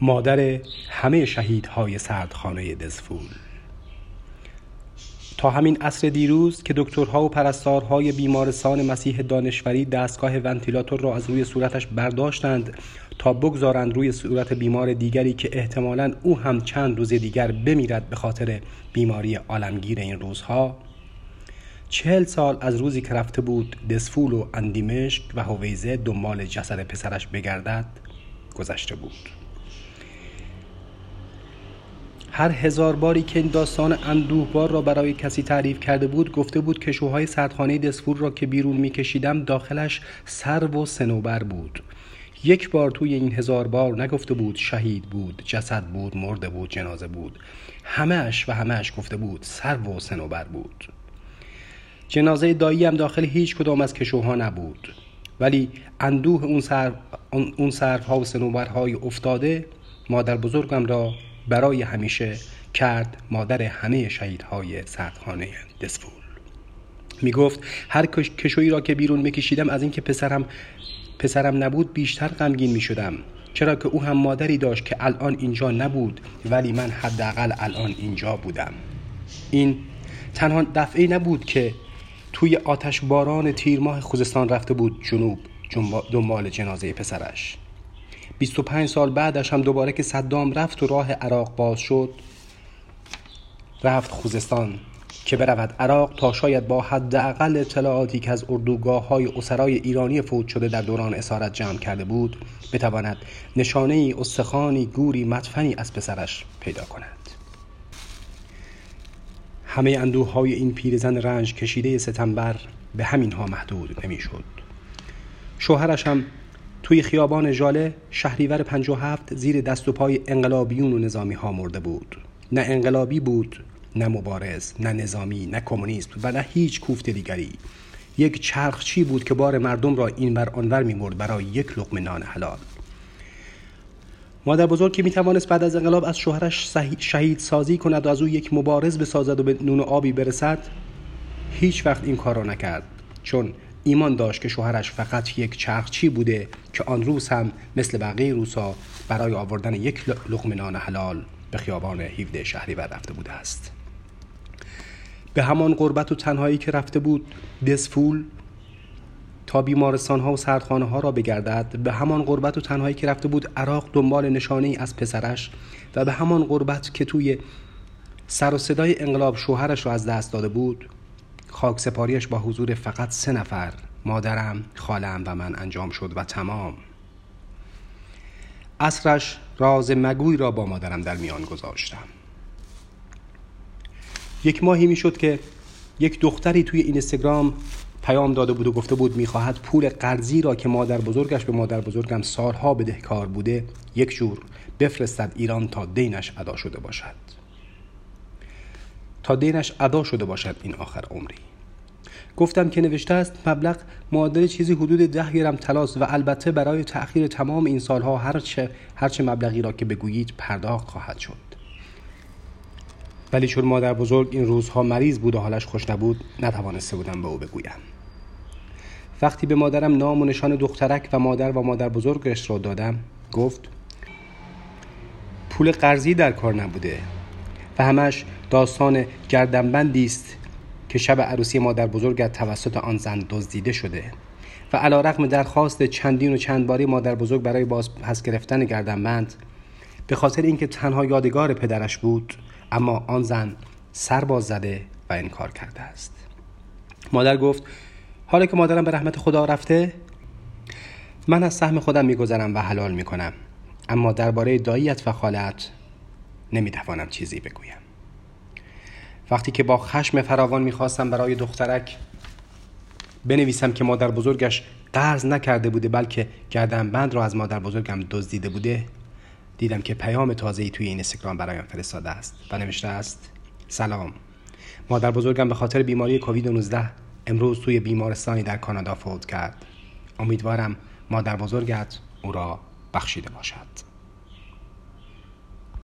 مادر همه شهیدهای سردخانه دزفول. تا همین عصر دیروز که دکترها و پرستارهای بیمارستان مسیح دانشوری دستگاه ونتیلاتور را از روی صورتش برداشتند تا بگذارند روی صورت بیمار دیگری که احتمالاً او هم چند روز دیگر بمیرد به خاطر بیماری عالمگیر این روزها، 40 سال از روزی که رفته بود دزفول و اندیمشک و هویزه دنبال جسد پسرش بگردد گذشته بود. هر 1000 باری که این داستان اندوهبار را برای کسی تعریف کرده بود، گفته بود که کشوهای سردخانه دزفول را که بیرون می‌کشیدم داخلش سرو و صنوبر بود. یک بار توی این 1000 بار نگفته بود شهید بود، جسد بود، مرده بود، جنازه بود. همه‌اش گفته بود سرو و صنوبر بود. جنازه دایی هم داخل هیچ کدام از کشوها نبود، ولی اندوه اون سروها و صنوبرهای افتاده مادر بزرگم را برای همیشه کرد مادر همه شهیدهای سردخانه دزفول. می گفت هر کشویی را که بیرون میکشیدم از اینکه پسرم نبود بیشتر غمگین می شدم، چرا که او هم مادری داشت که الان اینجا نبود، ولی من حداقل الان اینجا بودم. این تنها دفعه نبود که توی آتش باران تیر ماه خوزستان رفته بود جنوب دنبال جنازه پسرش. 25 سال بعدش هم دوباره که صدام رفت و راه عراق باز شد، رفت خوزستان که برود عراق تا شاید با حداقل اطلاعاتی که از اردوگاه‌های اسرای ایرانی فوت شده در دوران اسارت جمع کرده بود بتواند نشانه‌ای، استخوانی، گوری، مدفنی از پسرش پیدا کند. همه اندوه‌های این پیرزن رنج کشیده ستمبر به همینها محدود نمی‌شد. شوهرش هم توی خیابان ژاله شهریور 57 زیر دست و پای انقلابیون و نظامی ها مرده بود. نه انقلابی بود، نه مبارز، نه نظامی، نه کمونیست و نه هیچ کوفته دیگری. یک چرخچی بود که بار مردم را این بر آنور می‌برد برای یک لقمه نان حلال. مادر بزرگ که میتوانست بعد از انقلاب از شوهرش شهید سازی کند و از او یک مبارز بسازد و به نون و آبی برسد، هیچ وقت این کار را نکرد، چون ایمان داشت که شوهرش فقط یک چرخچی بوده که آن روز هم مثل بقیه روزها برای آوردن یک لقمه نان حلال به خیابان 17 شهریور رفته بوده است. به همان غربت و تنهایی که رفته بود دزفول تا بیمارستان‌ها و سردخانه‌ها را بگردد، به همان غربت و تنهایی که رفته بود عراق دنبال نشانه‌ای از پسرش، و به همان غربت که توی سر و صدای انقلاب شوهرش را از دست داده بود، خاک سپاریش با حضور فقط 3 نفر، مادرم، خاله‌ام و من، انجام شد و تمام. عصرش راز مگوی را با مادرم در میان گذاشتم. 1 ماهی میشد که یک دختری توی اینستاگرام پیام داده بود و گفته بود میخواهد پول قرضی را که مادر بزرگش به مادر بزرگم سالها بدهکار بوده یک جور بفرستد ایران تا دینش ادا شده باشد. این آخر عمری. گفتم که نوشته است مبلغ معادل چیزی حدود 10 گرم طلاست و البته برای تأخیر تمام این سالها هر چه مبلغی را که بگویید پرداخت خواهد شد. ولی چون مادر بزرگ این روزها مریض بود و حالش خوش نبود، نتوانسته بودم به او بگویم. وقتی به مادرم نام و نشان دخترک و مادر بزرگش را دادم، گفت پول قرضی در کار نبوده و همش داستان گردنبندی است که شب عروسی مادر بزرگت توسط آن زن دزدیده شده و علیرغم درخواست چندین و چند باری مادر بزرگ برای بازپس گرفتن گردنبند، به خاطر اینکه تنها یادگار پدرش بود، اما آن زن سر باز زده و انکار کرده است. مادر گفت حالا که مادرم به رحمت خدا رفته، من از سهم خودم میگذرم و حلال میکنم، اما درباره داییت و خاله‌ات نمیتوانم چیزی بگویم. وقتی که با خشم فراوان میخواستم برای دخترک بنویسم که مادر بزرگش قرض نکرده بوده بلکه گردنبند را از مادر بزرگم دزدیده بوده، دیدم که پیام تازه‌ای توی اینستاگرام برایم فرستاده است و نوشته است سلام، مادر بزرگم به خاطر بیماری کووید-19 امروز توی بیمارستانی در کانادا فوت کرد. امیدوارم مادر بزرگت او را بخشیده باشد.